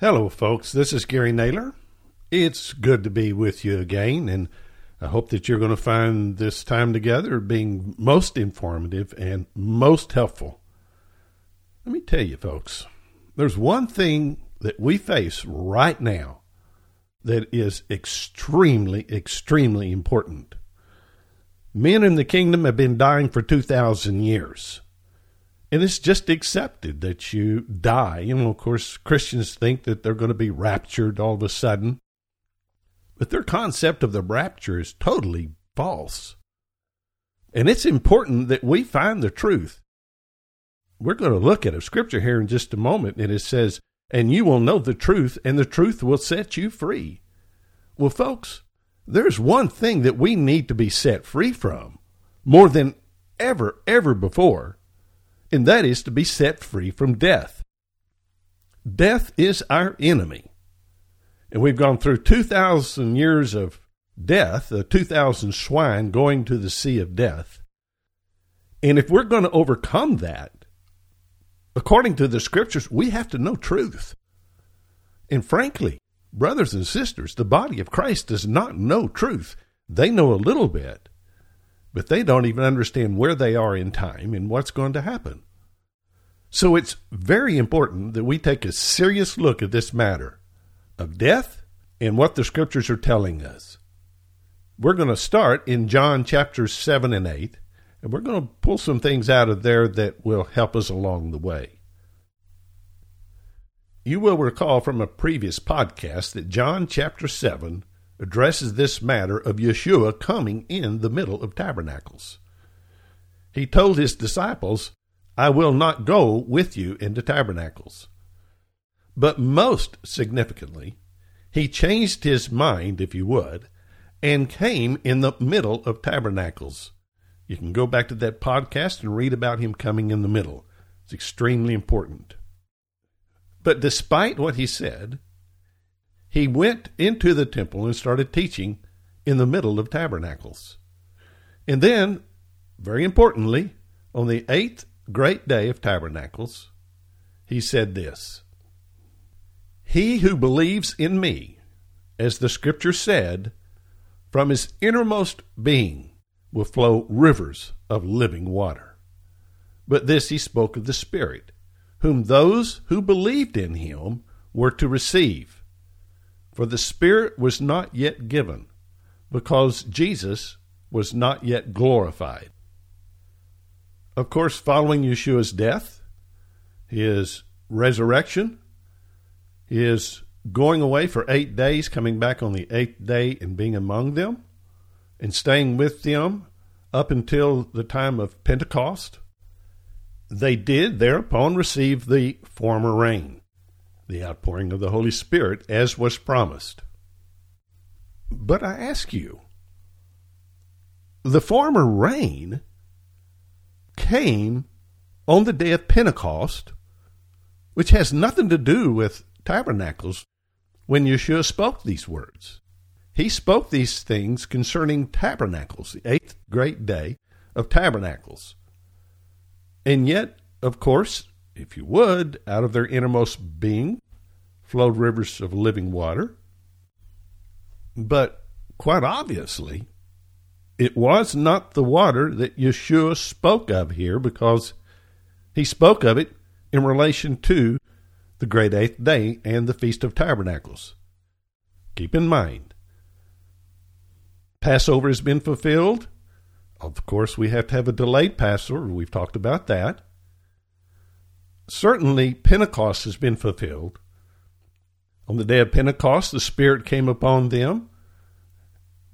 Hello, folks. This is Gary Naylor. It's good to be with you again, and I hope that you're going to find this time together being most informative and most helpful. Let me tell you, folks, there's one thing that we face right now that is extremely, extremely important. Men in the kingdom have been dying for 2,000 years. And it's just accepted that you die. You know, of course, Christians think that they're going to be raptured all of a sudden. But their concept of the rapture is totally false. And it's important that we find the truth. We're going to look at a scripture here in just a moment, and it says, "And you will know the truth, and the truth will set you free." Well, folks, there's one thing that we need to be set free from more than ever before, and that is to be set free from death. Death is our enemy. And we've gone through 2,000 years of death, the 2,000 swine going to the sea of death. And if we're going to overcome that, according to the scriptures, we have to know truth. And frankly, brothers and sisters, the body of Christ does not know truth. They know a little bit, but they don't even understand where they are in time and what's going to happen. So it's very important that we take a serious look at this matter of death and what the scriptures are telling us. We're going to start in John chapters 7 and 8, and we're going to pull some things out of there that will help us along the way. You will recall from a previous podcast that John chapter 7 addresses this matter of Yeshua coming in the middle of Tabernacles. He told his disciples, "I will not go with you into Tabernacles." But most significantly, he changed his mind, if you would, and came in the middle of Tabernacles. You can go back to that podcast and read about him coming in the middle. It's extremely important. But despite what he said, he went into the temple and started teaching in the middle of Tabernacles. And then, very importantly, on the eighth great day of Tabernacles, he said this, "He who believes in me, as the scripture said, from his innermost being will flow rivers of living water." But this he spoke of the Spirit, whom those who believed in him were to receive. For the Spirit was not yet given, because Jesus was not yet glorified. Of course, following Yeshua's death, his resurrection, his going away for 8 days, coming back on the eighth day and being among them, and staying with them up until the time of Pentecost, they did thereupon receive the former rain, the outpouring of the Holy Spirit, as was promised. But I ask you, the former rain came on the day of Pentecost, which has nothing to do with Tabernacles when Yeshua spoke these words. He spoke these things concerning Tabernacles, the eighth great day of Tabernacles. And yet, of course, if you would, out of their innermost being flowed rivers of living water. But quite obviously, it was not the water that Yeshua spoke of here, because he spoke of it in relation to the great eighth day and the Feast of Tabernacles. Keep in mind, Passover has been fulfilled. Of course, we have to have a delayed Passover. We've talked about that. Certainly, Pentecost has been fulfilled. On the day of Pentecost, the Spirit came upon them.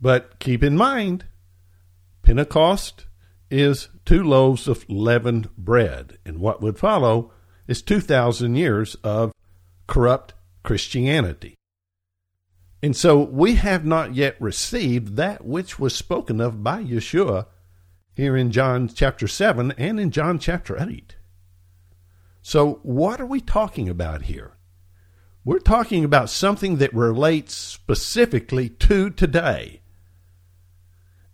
But keep in mind, Pentecost is 2 loaves of leavened bread. And what would follow is 2,000 years of corrupt Christianity. And so we have not yet received that which was spoken of by Yeshua here in John chapter 7 and in John chapter 8. So what are we talking about here? We're talking about something that relates specifically to today.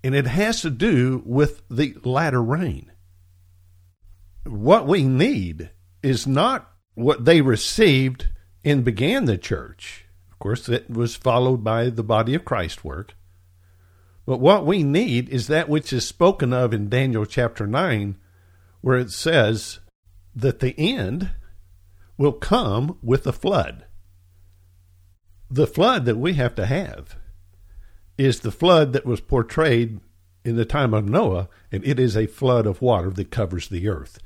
And it has to do with the latter rain. What we need is not what they received and began the church. Of course, that was followed by the body of Christ work. But what we need is that which is spoken of in Daniel chapter 9, where it says that the end will come with a flood. The flood that we have to have is the flood that was portrayed in the time of Noah, and it is a flood of water that covers the earth.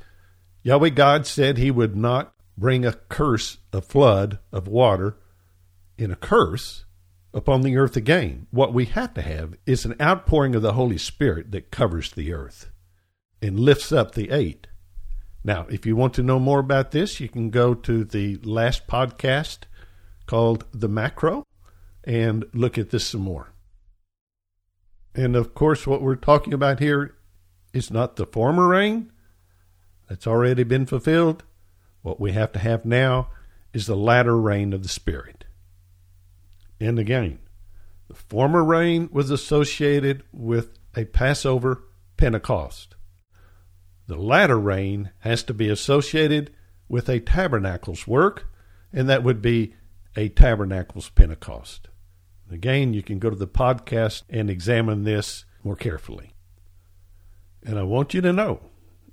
Yahweh God said he would not bring a curse, a flood of water, in a curse upon the earth again. What we have to have is an outpouring of the Holy Spirit that covers the earth and lifts up the eight. Now, if you want to know more about this, you can go to the last podcast called The Macro and look at this some more. And of course, what we're talking about here is not the former rain. That's already been fulfilled. What we have to have now is the latter rain of the Spirit. And again, the former rain was associated with a Passover Pentecost. The latter rain has to be associated with a Tabernacles work, and that would be a Tabernacles Pentecost. Again, you can go to the podcast and examine this more carefully. And I want you to know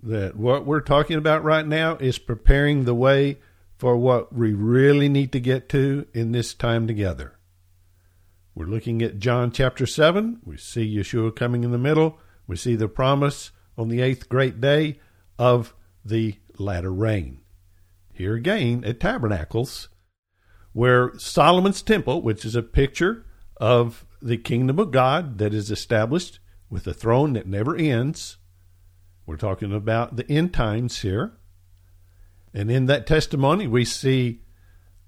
that what we're talking about right now is preparing the way for what we really need to get to in this time together. We're looking at John chapter 7. We see Yeshua coming in the middle. We see the promise on the eighth great day of the latter rain. Here again at Tabernacles, where Solomon's temple, which is a picture of the kingdom of God that is established with a throne that never ends. We're talking about the end times here. And in that testimony, we see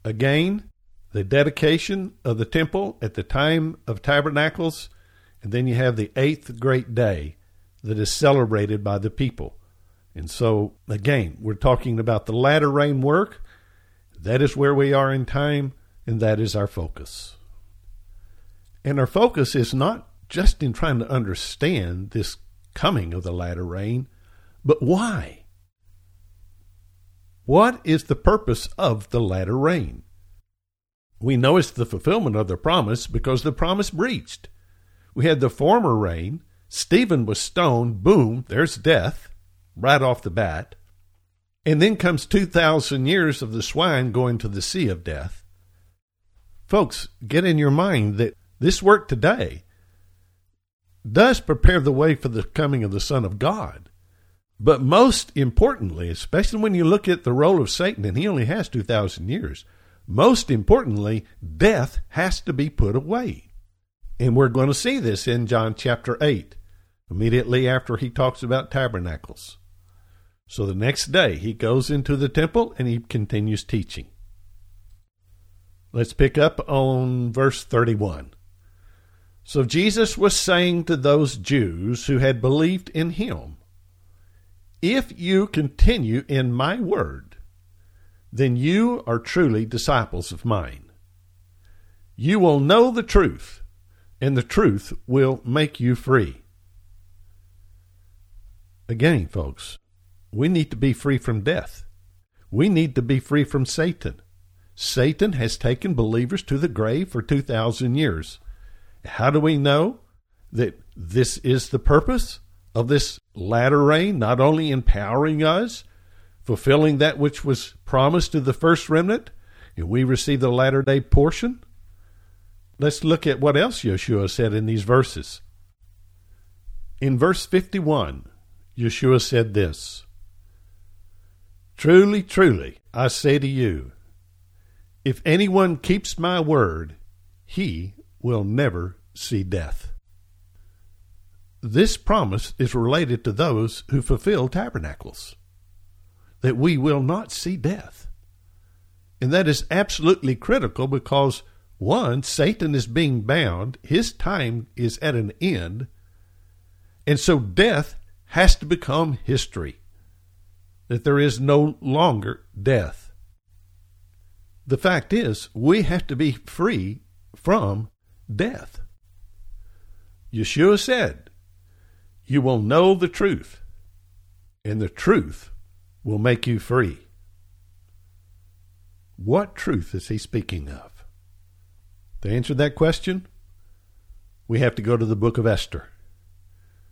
again the dedication of the temple at the time of Tabernacles. And then you have the eighth great day that is celebrated by the people. And so, again, we're talking about the latter rain work. That is where we are in time, and that is our focus. And our focus is not just in trying to understand this coming of the latter rain, but why? What is the purpose of the latter rain? We know it's the fulfillment of the promise because the promise breached. We had the former rain. Stephen was stoned. Boom, there's death right off the bat. And then comes 2,000 years of the swine going to the sea of death. Folks, get in your mind that this work today does prepare the way for the coming of the Son of God. But most importantly, especially when you look at the role of Satan, and he only has 2,000 years, most importantly, death has to be put away. And we're going to see this in John chapter 8, immediately after he talks about tabernacles. So the next day, he goes into the temple and he continues teaching. Let's pick up on verse 31. So Jesus was saying to those Jews who had believed in him, "If you continue in my word, then you are truly disciples of mine. You will know the truth, and the truth will make you free." Again, folks, we need to be free from death. We need to be free from Satan. Satan has taken believers to the grave for 2,000 years. How do we know that this is the purpose of this latter rain, not only empowering us, fulfilling that which was promised to the first remnant, and we receive the latter day portion? Let's look at what else Yeshua said in these verses. In verse 51, Yeshua said this, "Truly, truly, I say to you, if anyone keeps my word, he will never see death." This promise is related to those who fulfill tabernacles, that we will not see death. And that is absolutely critical because, one, Satan is being bound. His time is at an end. And so death has to become history. That there is no longer death. The fact is, we have to be free from death. Yeshua said, "You will know the truth, and the truth will make you free." What truth is he speaking of? To answer that question, we have to go to the book of Esther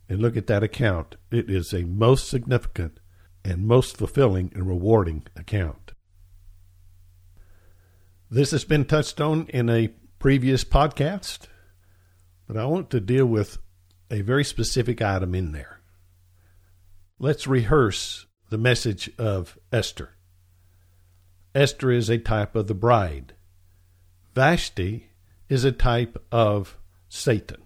and look at that account. It is a most significant and most fulfilling and rewarding account. This has been touched on in a previous podcast, but I want to deal with a very specific item in there. Let's rehearse the message of Esther. Esther is a type of the bride. Vashti is a type of Satan.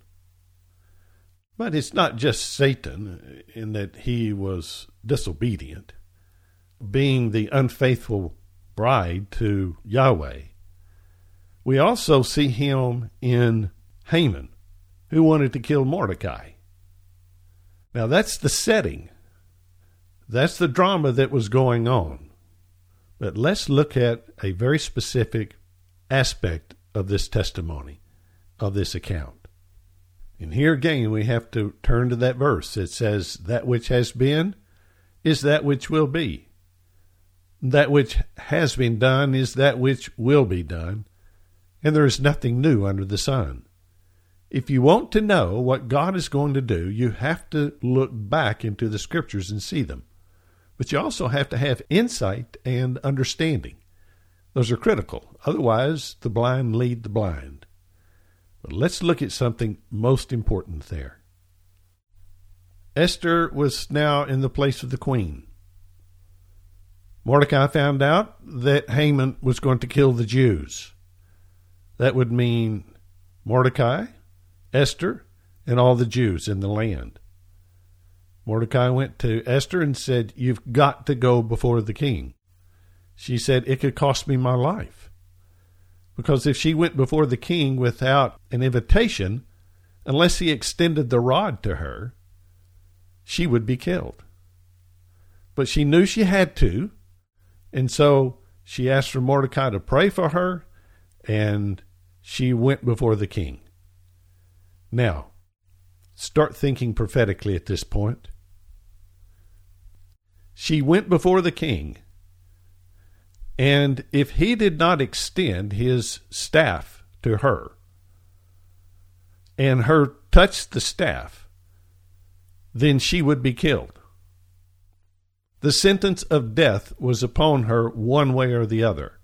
But it's not just Satan in that he was disobedient, being the unfaithful bride to Yahweh. We also see him in Haman, who wanted to kill Mordecai. Now that's the setting. That's the drama that was going on. But let's look at a very specific aspect of this testimony, of this account. And here again, we have to turn to that verse. It says, that which has been is that which will be. That which has been done is that which will be done. And there is nothing new under the sun. If you want to know what God is going to do, you have to look back into the scriptures and see them. But you also have to have insight and understanding. Those are critical. Otherwise, the blind lead the blind. But let's look at something most important there. Esther was now in the place of the queen. Mordecai found out that Haman was going to kill the Jews. That would mean Mordecai, Esther, and all the Jews in the land. Mordecai went to Esther and said, "You've got to go before the king." She said, "It could cost me my life." Because if she went before the king without an invitation, unless he extended the rod to her, she would be killed. But she knew she had to, and so she asked for Mordecai to pray for her, and she went before the king. Now, start thinking prophetically at this point. She went before the king, and if he did not extend his staff to her, and her touched the staff, then she would be killed. The sentence of death was upon her one way or the other,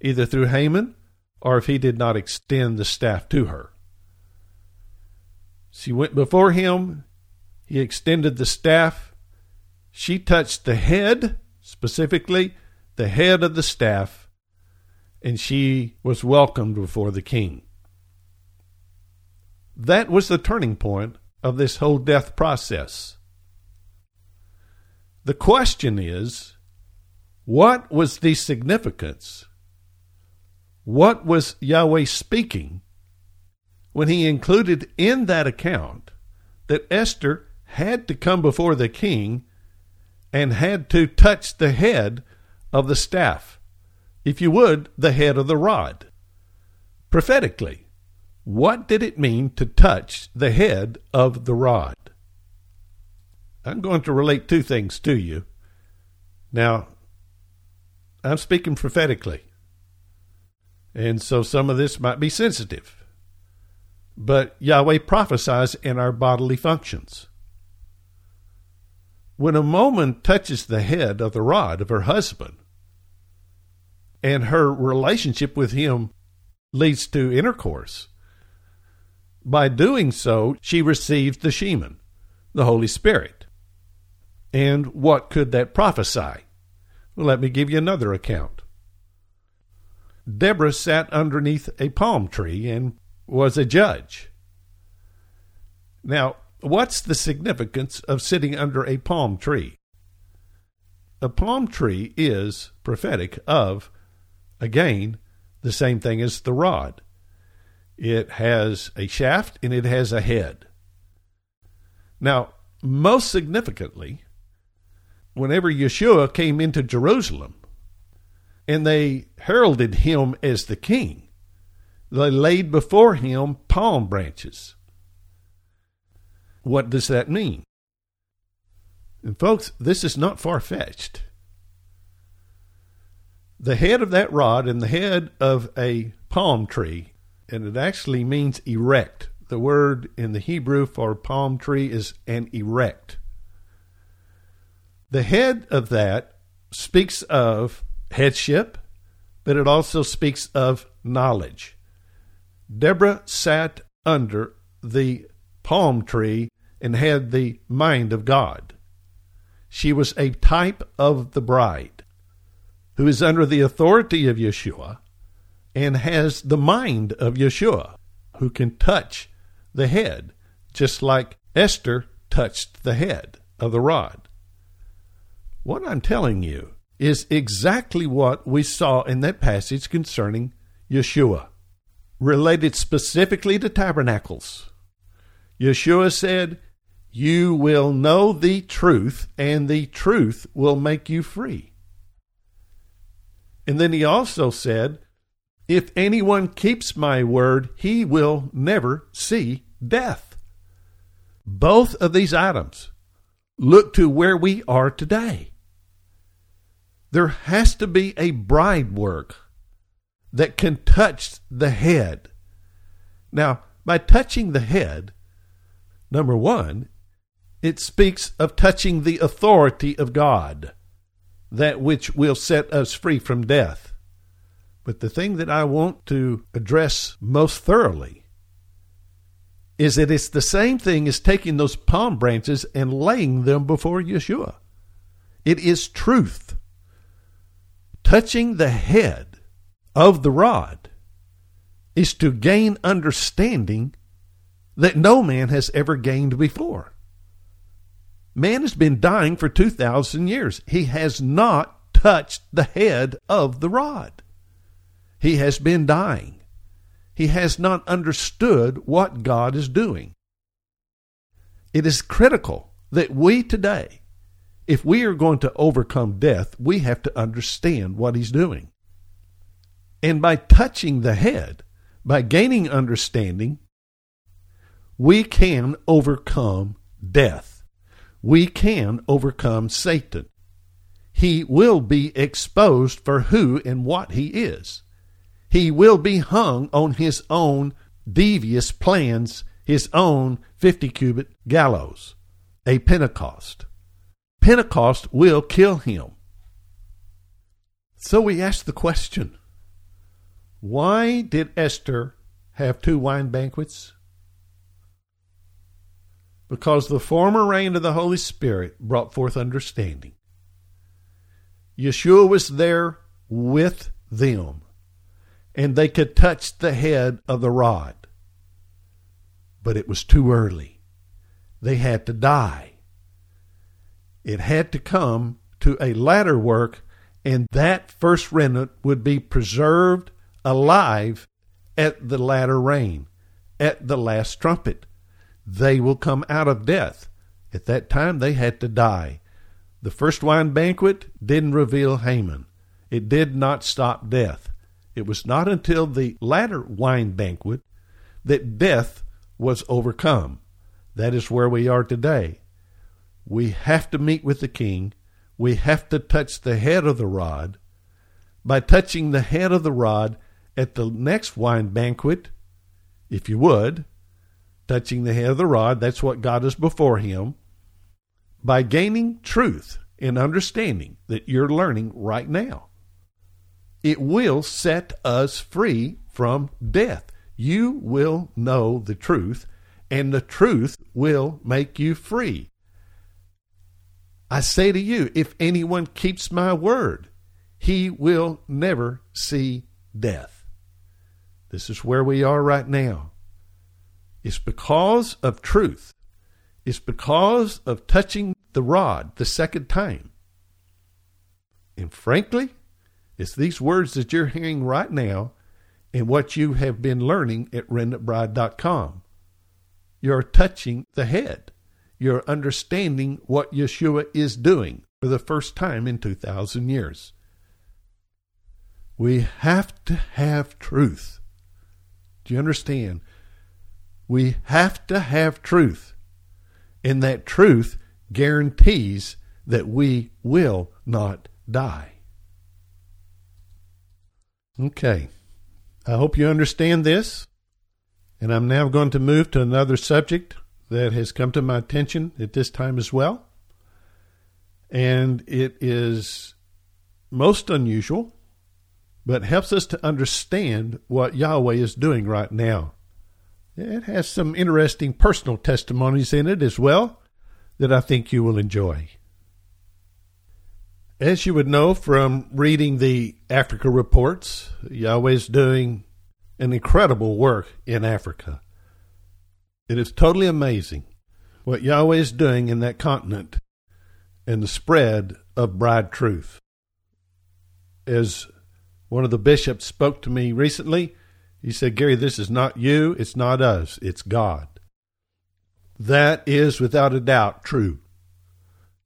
either through Haman or if he did not extend the staff to her. She went before him. He extended the staff. She touched the head, specifically the head of the staff, and she was welcomed before the king. That was the turning point of this whole death process. The question is, what was the significance? What was Yahweh speaking when he included in that account that Esther had to come before the king and had to touch the head of the staff, if you would, the head of the rod? Prophetically, what did it mean to touch the head of the rod? I'm going to relate two things to you. Now, I'm speaking prophetically, and so some of this might be sensitive. But Yahweh prophesies in our bodily functions. When a woman touches the head of the rod of her husband, and her relationship with him leads to intercourse, by doing so, she receives the Sheman, the Holy Spirit. And what could that prophesy? Well, let me give you another account. Deborah sat underneath a palm tree and was a judge. Now, what's the significance of sitting under a palm tree? A palm tree is prophetic of, again, the same thing as the rod. It has a shaft and it has a head. Now, most significantly, whenever Yeshua came into Jerusalem and they heralded him as the king, they laid before him palm branches. What does that mean? And folks, this is not far-fetched. The head of that rod and the head of a palm tree, and it actually means erect. The word in the Hebrew for palm tree is an erect. The head of that speaks of headship, but it also speaks of knowledge. Deborah sat under the palm tree and had the mind of God. She was a type of the bride who is under the authority of Yeshua and has the mind of Yeshua, who can touch the head, just like Esther touched the head of the rod. What I'm telling you is exactly what we saw in that passage concerning Yeshua, related specifically to tabernacles. Yeshua said, "You will know the truth, and the truth will make you free." And then he also said, "If anyone keeps my word, he will never see death." Both of these items look to where we are today. There has to be a bride work that can touch the head. Now, by touching the head, number one, it speaks of touching the authority of God, that which will set us free from death. But the thing that I want to address most thoroughly is that it's the same thing as taking those palm branches and laying them before Yeshua. It is truth. Touching the head of the rod is to gain understanding that no man has ever gained before. Man has been dying for 2,000 years. He has not touched the head of the rod. He has been dying. He has not understood what God is doing. It is critical that we today, if we are going to overcome death, we have to understand what he's doing. And by touching the head, by gaining understanding, we can overcome death. We can overcome Satan. He will be exposed for who and what he is. He will be hung on his own devious plans, his own 50-cubit gallows, a Pentecost. Pentecost will kill him. So we ask the question, why did Esther have 2 wine banquets? Because the former rain of the Holy Spirit brought forth understanding. Yeshua was there with them, and they could touch the head of the rod. But it was too early. They had to die. It had to come to a latter work, and that first remnant would be preserved alive at the latter rain, at the last trumpet. They will come out of death. At that time, they had to die. The first wine banquet didn't reveal Haman. It did not stop death. It was not until the latter wine banquet that death was overcome. That is where we are today. We have to meet with the King. We have to touch the head of the rod. By touching the head of the rod at the next wine banquet, if you would, touching the head of the rod, that's what God is before him. By gaining truth and understanding that you're learning right now, it will set us free from death. You will know the truth, and the truth will make you free. I say to you, if anyone keeps my word, he will never see death. This is where we are right now. It's because of truth. It's because of touching the rod the second time. And frankly, it's these words that you're hearing right now and what you have been learning at RemnantBride.com. You're touching the head. You're understanding what Yeshua is doing for the first time in 2,000 years. We have to have truth. Do you understand? We have to have truth. And that truth guarantees that we will not die. Okay. I hope you understand this. And I'm now going to move to another subject that has come to my attention at this time as well. And it is most unusual, but helps us to understand what Yahweh is doing right now. It has some interesting personal testimonies in it as well that I think you will enjoy. As you would know from reading the Africa reports, Yahweh's doing an incredible work in Africa. It is totally amazing what Yahweh is doing in that continent and the spread of bride truth. As one of the bishops spoke to me recently, he said, "Gary, this is not you, it's not us, it's God." That is without a doubt true.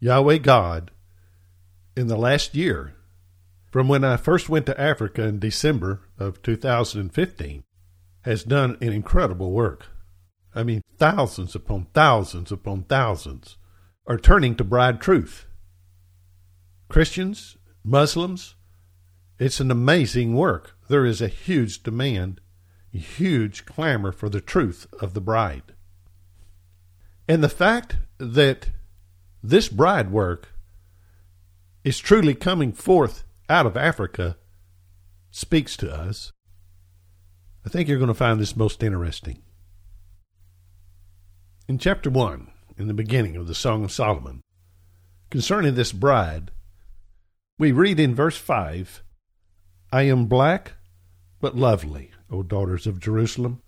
Yahweh God, in the last year, from when I first went to Africa in December of 2015, has done an incredible work. I mean, thousands upon thousands upon thousands are turning to bride truth. Christians, Muslims, it's an amazing work. There is a huge demand, a huge clamor for the truth of the bride. And the fact that this bride work is truly coming forth out of Africa speaks to us. I think you're going to find this most interesting. In chapter 1, in the beginning of the Song of Solomon, concerning this bride, we read in verse 5, "I am black, but lovely, O daughters of Jerusalem."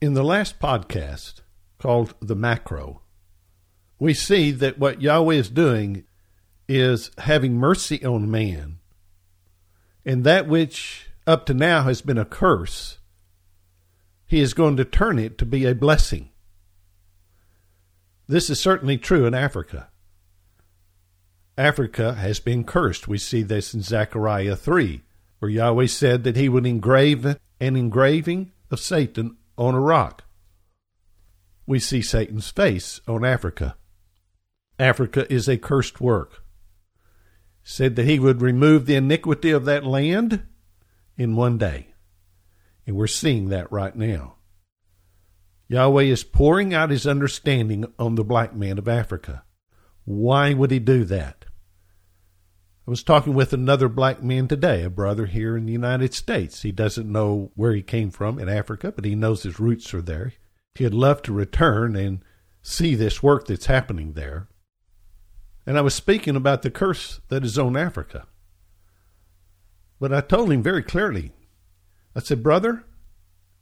In the last podcast, called The Macro, we see that what Yahweh is doing is having mercy on man, and that which up to now has been a curse, he is going to turn it to be a blessing. This is certainly true in Africa. Africa has been cursed. We see this in Zechariah 3, where Yahweh said that he would engrave an engraving of Satan on a rock. We see Satan's face on Africa. Africa is a cursed work. Said that he would remove the iniquity of that land in one day. And we're seeing that right now. Yahweh is pouring out his understanding on the black man of Africa. Why would he do that? I was talking with another black man today, a brother here in the United States. He doesn't know where he came from in Africa, but he knows his roots are there. He'd love to return and see this work that's happening there. And I was speaking about the curse that is on Africa. But I told him very clearly, I said, "Brother,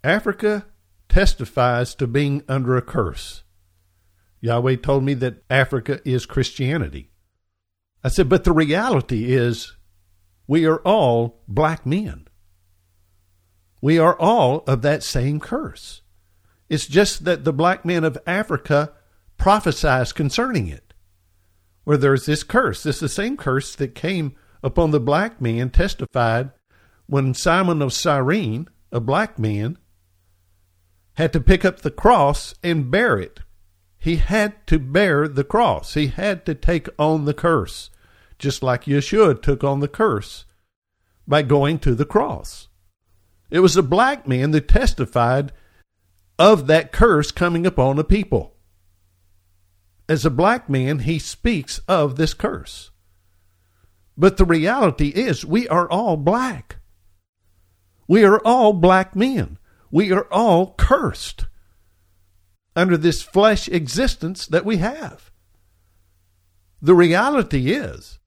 Africa testifies to being under a curse." Yahweh told me that Africa is Christianity. I said, "But the reality is we are all black men. We are all of that same curse. It's just that the black men of Africa prophesies concerning it, where there's this curse. It's the same curse that came upon the black man testified when Simon of Cyrene, a black man, had to pick up the cross and bear it. He had to bear the cross. He had to take on the curse, just like Yeshua took on the curse by going to the cross. It was a black man that testified of that curse coming upon the people. As a black man, he speaks of this curse. But the reality is we are all black. We are all black men. We are all cursed under this flesh existence that we have. The reality is,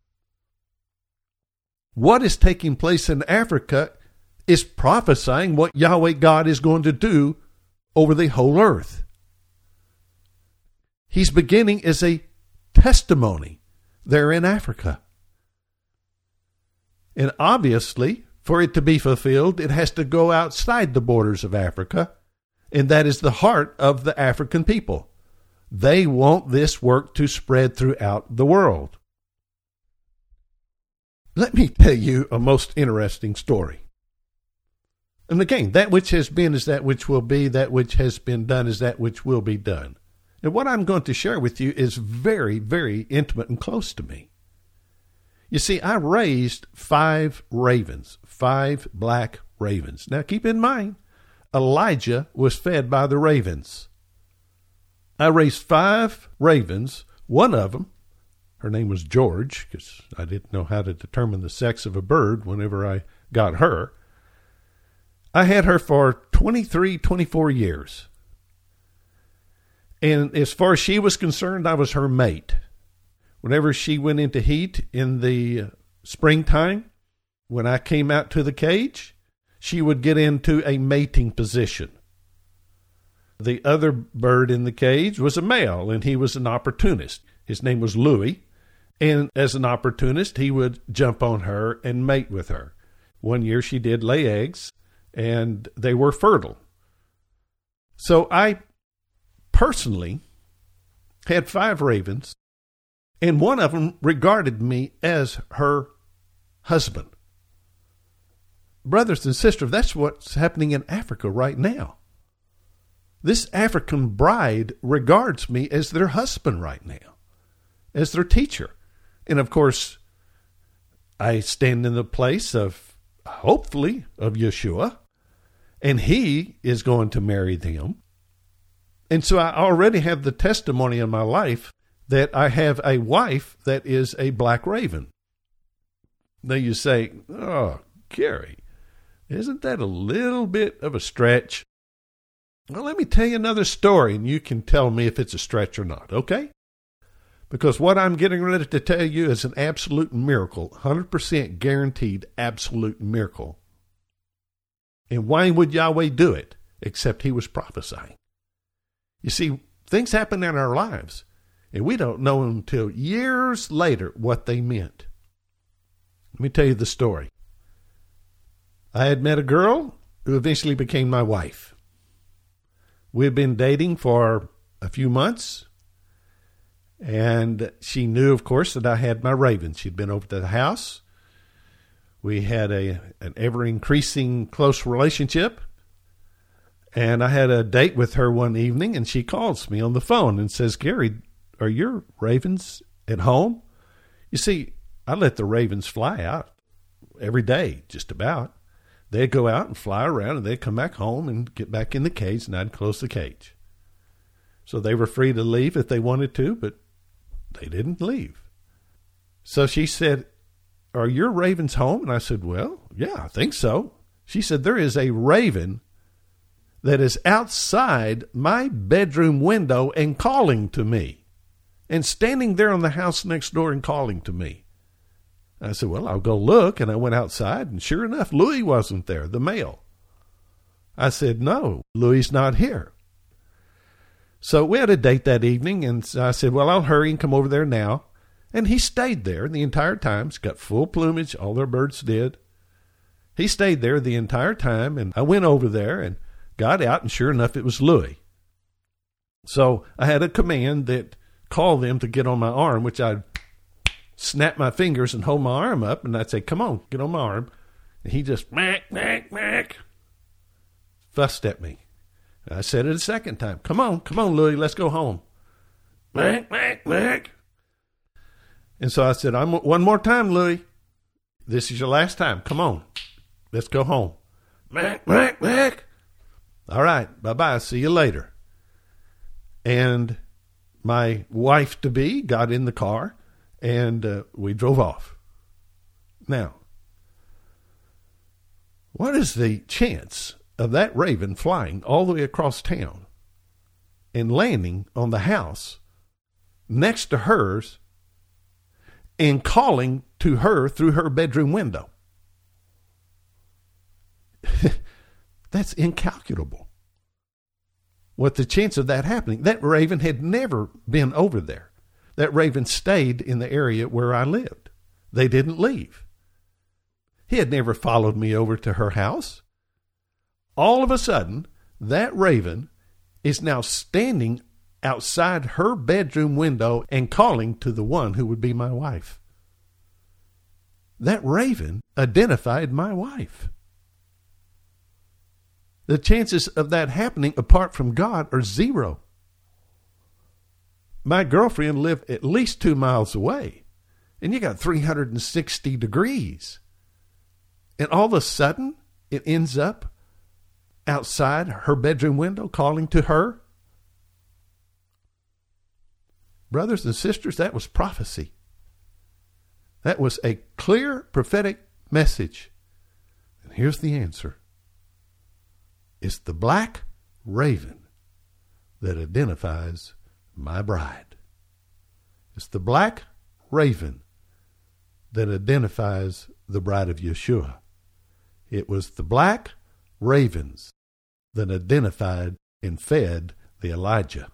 what is taking place in Africa is prophesying what Yahweh God is going to do over the whole earth. He's beginning as a testimony there in Africa. And obviously, for it to be fulfilled, it has to go outside the borders of Africa. And that is the heart of the African people. They want this work to spread throughout the world. Let me tell you a most interesting story. And again, that which has been is that which will be. That which has been done is that which will be done. And what I'm going to share with you is very, very intimate and close to me. You see, I raised 5 black ravens. Now, keep in mind, Elijah was fed by the ravens. I raised 5 ravens. One of them, her name was George, because I didn't know how to determine the sex of a bird whenever I got her. I had her for 24 years. And as far as she was concerned, I was her mate. Whenever she went into heat in the springtime, when I came out to the cage, she would get into a mating position. The other bird in the cage was a male, and he was an opportunist. His name was Louis, and as an opportunist, he would jump on her and mate with her. One year she did lay eggs, and they were fertile. So I personally had 5 ravens, and one of them regarded me as her husband. Brothers and sisters, that's what's happening in Africa right now. This African bride regards me as their husband right now, as their teacher. And of course, I stand in the place of, hopefully, of Yeshua, and he is going to marry them. And so I already have the testimony in my life that I have a wife that is a black raven. Now you say, oh, Gary, isn't that a little bit of a stretch? Well, let me tell you another story, and you can tell me if it's a stretch or not, okay? Because what I'm getting ready to tell you is an absolute miracle, 100% guaranteed absolute miracle. And why would Yahweh do it, except he was prophesying? You see, things happen in our lives, and we don't know until years later what they meant. Let me tell you the story. I had met a girl who eventually became my wife. We'd been dating for a few months, and she knew, of course, that I had my ravens. She'd been over to the house. We had an ever-increasing close relationship, and I had a date with her one evening, and she calls me on the phone and says, Gary, are your ravens at home? You see, I let the ravens fly out every day, just about. They'd go out and fly around, and they'd come back home and get back in the cage, and I'd close the cage. So they were free to leave if they wanted to, but they didn't leave. So she said, are your ravens home? And I said, well, yeah, I think so. She said, there is a raven that is outside my bedroom window and calling to me, and standing there on the house next door and calling to me. I said, well, I'll go look. And I went outside, and sure enough, Louis wasn't there, the male. I said, no, Louis's not here. So we had a date that evening, and I said, well, I'll hurry and come over there now. And he stayed there the entire time. He's got full plumage, all their birds did. He stayed there the entire time, and I went over there and got out, and sure enough, it was Louis. So I had a command that called them to get on my arm, which I'd snap my fingers and hold my arm up, and I'd say, come on, get on my arm. And he just, mack, fussed at me. And I said it a second time. Come on, Louis, let's go home. Mack. And so I said, one more time, Louis. This is your last time. Come on, let's go home. Mack. All right, bye-bye, see you later. And my wife-to-be got in the car, and we drove off. Now, what is the chance of that raven flying all the way across town and landing on the house next to hers and calling to her through her bedroom window? That's incalculable. What the chance of that happening? That raven had never been over there. That raven stayed in the area where I lived. They didn't leave. He had never followed me over to her house. All of a sudden, that raven is now standing outside her bedroom window and calling to the one who would be my wife. That raven identified my wife. The chances of that happening apart from God are zero. My girlfriend lived at least 2 miles away, and you got 360 degrees. And all of a sudden, it ends up outside her bedroom window calling to her. Brothers and sisters, that was prophecy. That was a clear prophetic message. And here's the answer. It's the black raven that identifies my bride. It's the black raven that identifies the bride of Yeshua. It was the black ravens that identified and fed the Elijah.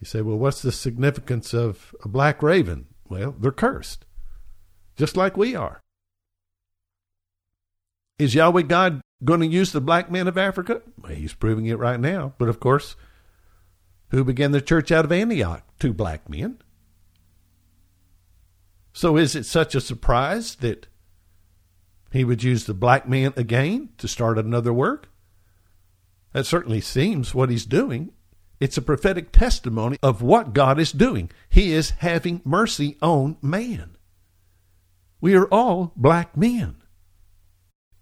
You say, well, what's the significance of a black raven? Well, they're cursed, just like we are. Is Yahweh God going to use the black men of Africa? Well, he's proving it right now. But of course, who began the church out of Antioch? Two black men. So is it such a surprise that he would use the black man again to start another work? That certainly seems what he's doing. It's a prophetic testimony of what God is doing. He is having mercy on man. We are all black men.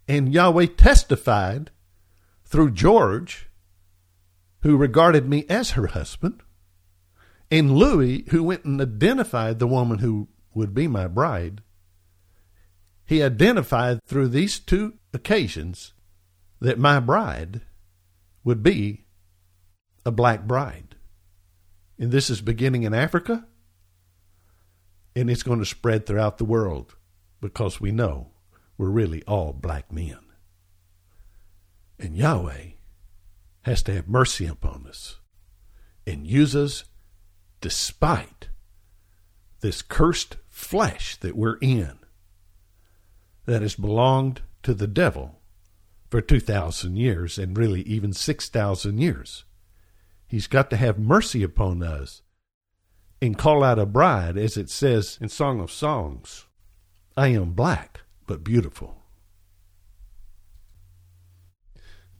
And Yahweh testified through George, who regarded me as her husband, and Louis, who went and identified the woman who would be my bride. He identified through these two occasions that my bride would be a black bride. And this is beginning in Africa, and it's going to spread throughout the world, because we know we're really all black men. And Yahweh has to have mercy upon us and use us despite this cursed flesh that we're in, that has belonged to the devil for 2,000 years, and really even 6,000 years. He's got to have mercy upon us and call out a bride, as it says in Song of Songs, I am black, but beautiful.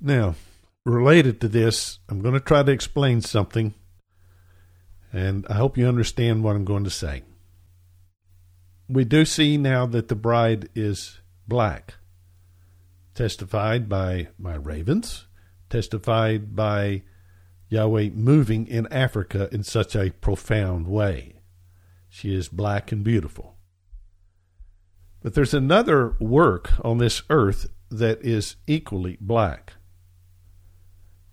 Now, related to this, I'm going to try to explain something, and I hope you understand what I'm going to say. We do see now that the bride is black, testified by my ravens, testified by Yahweh moving in Africa in such a profound way. She is black and beautiful. But there's another work on this earth that is equally black,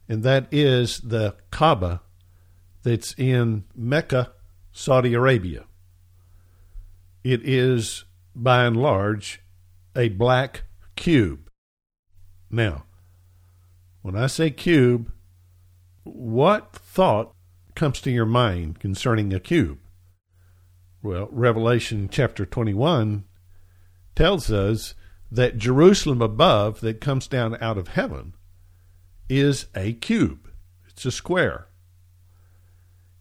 and that is the Kaaba that's in Mecca, Saudi Arabia. It is, by and large, a black cube. Now, when I say cube, what thought comes to your mind concerning a cube? Well, Revelation chapter 21 tells us that Jerusalem above, that comes down out of heaven, is a cube. It's a square.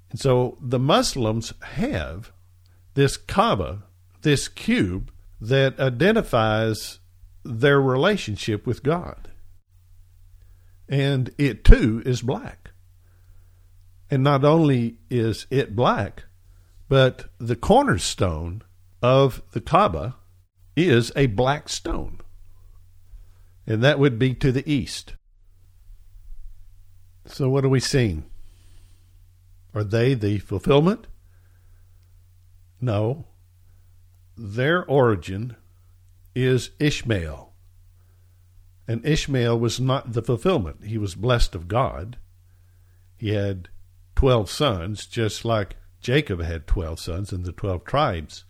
And so the Muslims have this Kaaba, this cube, that identifies their relationship with God. And it too is black. And not only is it black, but the cornerstone of the Kaaba is a black stone. And that would be to the east. So what are we seeing? Are they the fulfillment? No. Their origin is Ishmael. And Ishmael was not the fulfillment. He was blessed of God. He had 12 sons, just like Jacob had 12 sons in the 12 tribes.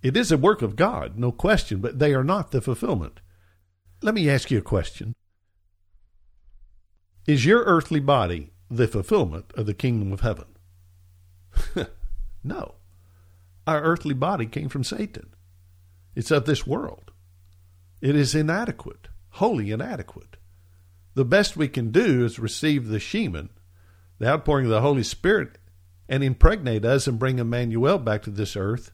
It is a work of God, no question, but they are not the fulfillment. Let me ask you a question. Is your earthly body the fulfillment of the kingdom of heaven? No. Our earthly body came from Satan. It's of this world. It is inadequate, wholly inadequate. The best we can do is receive the shemen, the outpouring of the Holy Spirit, and impregnate us and bring Emmanuel back to this earth,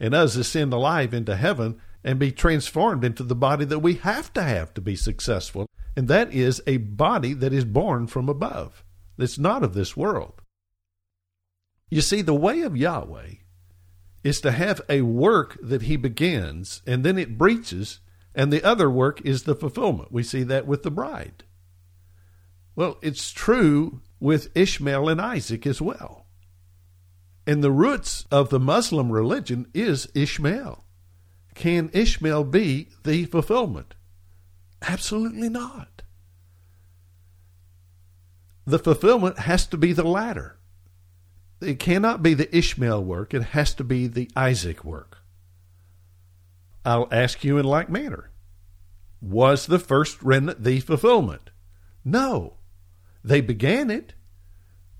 and us ascend alive into heaven and be transformed into the body that we have to be successful. And that is a body that is born from above, that's not of this world. You see, the way of Yahweh is to have a work that he begins, and then it breaches, and the other work is the fulfillment. We see that with the bride. Well, it's true with Ishmael and Isaac as well. And the roots of the Muslim religion is Ishmael. Can Ishmael be the fulfillment? Absolutely not. The fulfillment has to be the latter. It cannot be the Ishmael work. It has to be the Isaac work. I'll ask you in like manner, was the first remnant the fulfillment? No. They began it,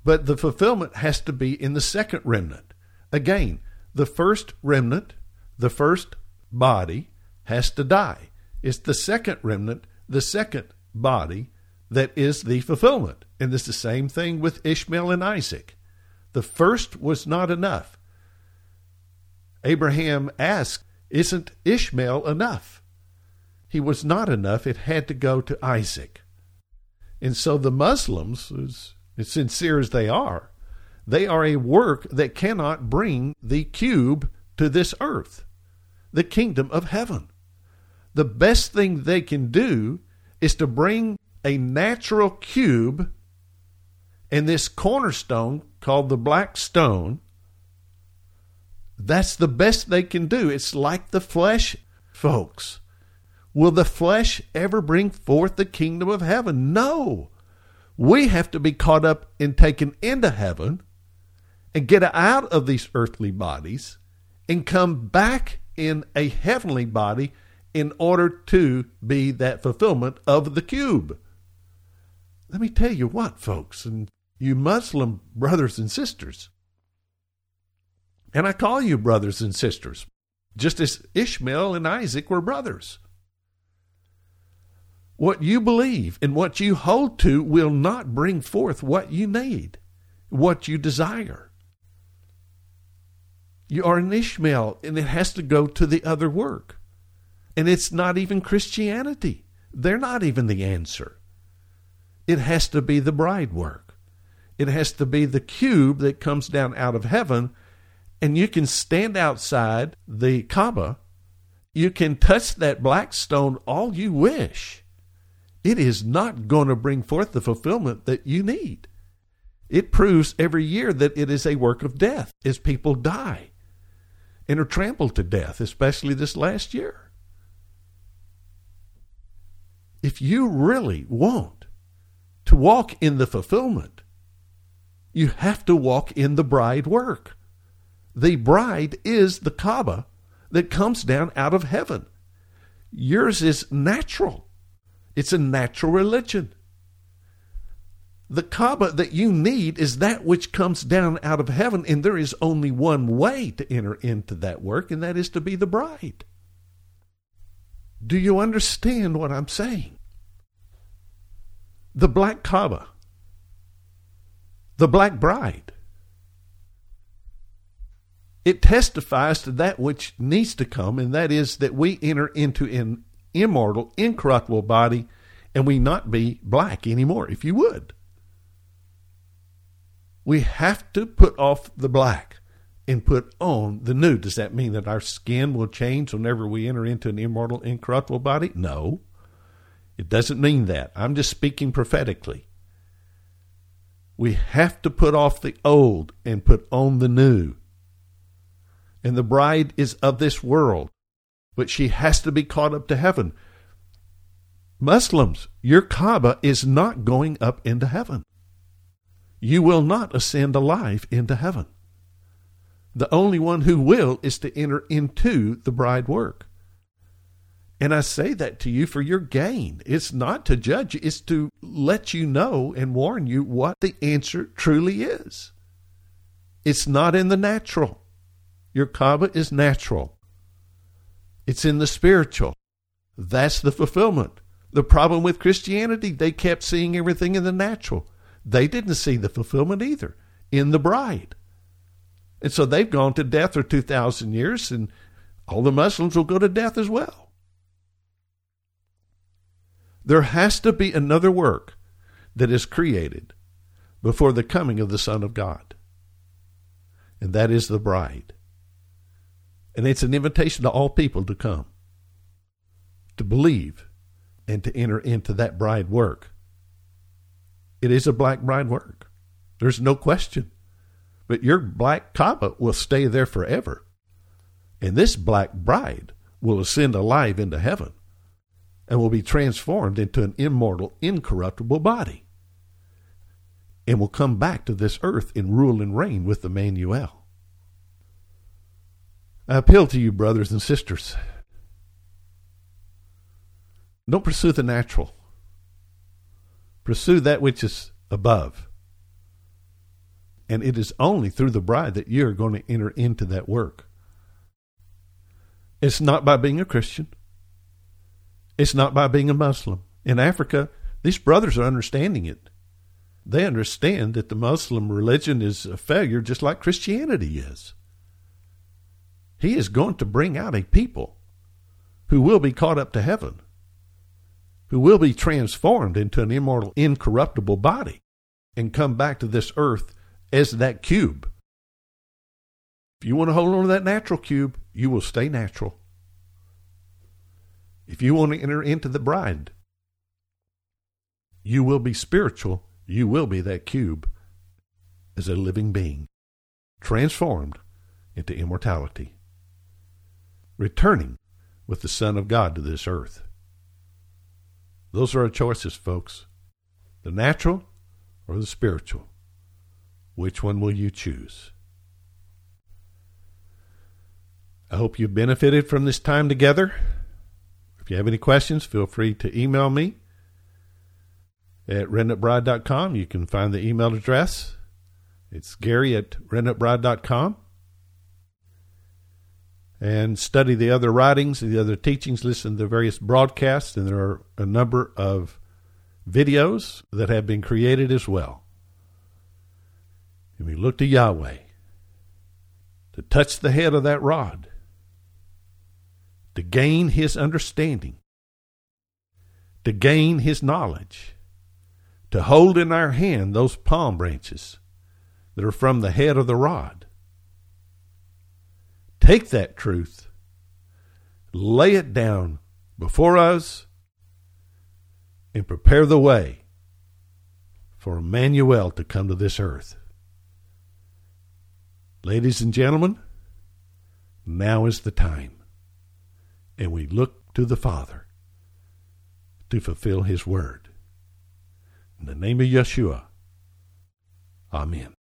but the fulfillment has to be in the second remnant. Again, the first remnant, the first body has to die. It's the second remnant, the second body, that is the fulfillment. And it's the same thing with Ishmael and Isaac. The first was not enough. Abraham asked, isn't Ishmael enough? He was not enough. It had to go to Isaac. And so the Muslims, as sincere as they are a work that cannot bring the cube to this earth, the kingdom of heaven. The best thing they can do is to bring a natural cube and this cornerstone called the black stone. That's the best they can do. It's like the flesh, folks. Will the flesh ever bring forth the kingdom of heaven? No. We have to be caught up and taken into heaven and get out of these earthly bodies and come back in a heavenly body in order to be that fulfillment of the cube. Let me tell you what, folks, and you Muslim brothers and sisters, and I call you brothers and sisters, just as Ishmael and Isaac were brothers. What you believe and what you hold to will not bring forth what you need, what you desire. You are an Ishmael, and it has to go to the other work. And it's not even Christianity. They're not even the answer. It has to be the bride work. It has to be the cube that comes down out of heaven, and you can stand outside the Kaaba. You can touch that black stone all you wish. It is not going to bring forth the fulfillment that you need. It proves every year that it is a work of death as people die and are trampled to death, especially this last year. If you really want to walk in the fulfillment, you have to walk in the bride work. The bride is the Kaaba that comes down out of heaven. Yours is natural. It's a natural religion. The Kaaba that you need is that which comes down out of heaven, and there is only one way to enter into that work, and that is to be the bride. Do you understand what I'm saying? The black Kaaba, the black bride, it testifies to that which needs to come, and that is that we enter into an immortal, incorruptible body, and we not be black anymore, if you would. We have to put off the black and put on the new. Does that mean that our skin will change whenever we enter into an immortal, incorruptible body? No, it doesn't mean that. I'm just speaking prophetically. We have to put off the old and put on the new. And the bride is of this world, but she has to be caught up to heaven. Muslims, your Kaaba is not going up into heaven. You will not ascend alive into heaven. The only one who will is to enter into the bride work. And I say that to you for your gain. It's not to judge you, it's to let you know and warn you what the answer truly is. It's not in the natural. Your Kaaba is natural. It's in the spiritual. That's the fulfillment. The problem with Christianity, they kept seeing everything in the natural. They didn't see the fulfillment either in the bride. And so they've gone to death for 2,000 years, and all the Muslims will go to death as well. There has to be another work that is created before the coming of the Son of God, and that is the bride. And it's an invitation to all people to come, to believe, and to enter into that bride work. It is a black bride work. There's no question. But your black Kaaba will stay there forever. And this black bride will ascend alive into heaven and will be transformed into an immortal, incorruptible body and will come back to this earth and rule and reign with Emmanuel. I appeal to you, brothers and sisters. Don't pursue the natural. Pursue that which is above. And it is only through the bride that you're going to enter into that work. It's not by being a Christian. It's not by being a Muslim. In Africa, these brothers are understanding it. They understand that the Muslim religion is a failure just like Christianity is. He is going to bring out a people who will be caught up to heaven, who will be transformed into an immortal, incorruptible body and come back to this earth as that cube. If you want to hold on to that natural cube, you will stay natural. If you want to enter into the bride, you will be spiritual. You will be that cube as a living being, transformed into immortality, returning with the Son of God to this earth. Those are our choices, folks. The natural or the spiritual. Which one will you choose? I hope you benefited from this time together. If you have any questions, feel free to email me at RemnantBride.com. You can find the email address. It's Gary@RemnantBride.com. And study the other writings, the other teachings, listen to the various broadcasts, and there are a number of videos that have been created as well. And we look to Yahweh to touch the head of that rod, to gain his understanding, to gain his knowledge, to hold in our hand those palm branches that are from the head of the rod. Take that truth, lay it down before us, and prepare the way for Emmanuel to come to this earth. Ladies and gentlemen, now is the time, and we look to the Father to fulfill his word. In the name of Yeshua, amen.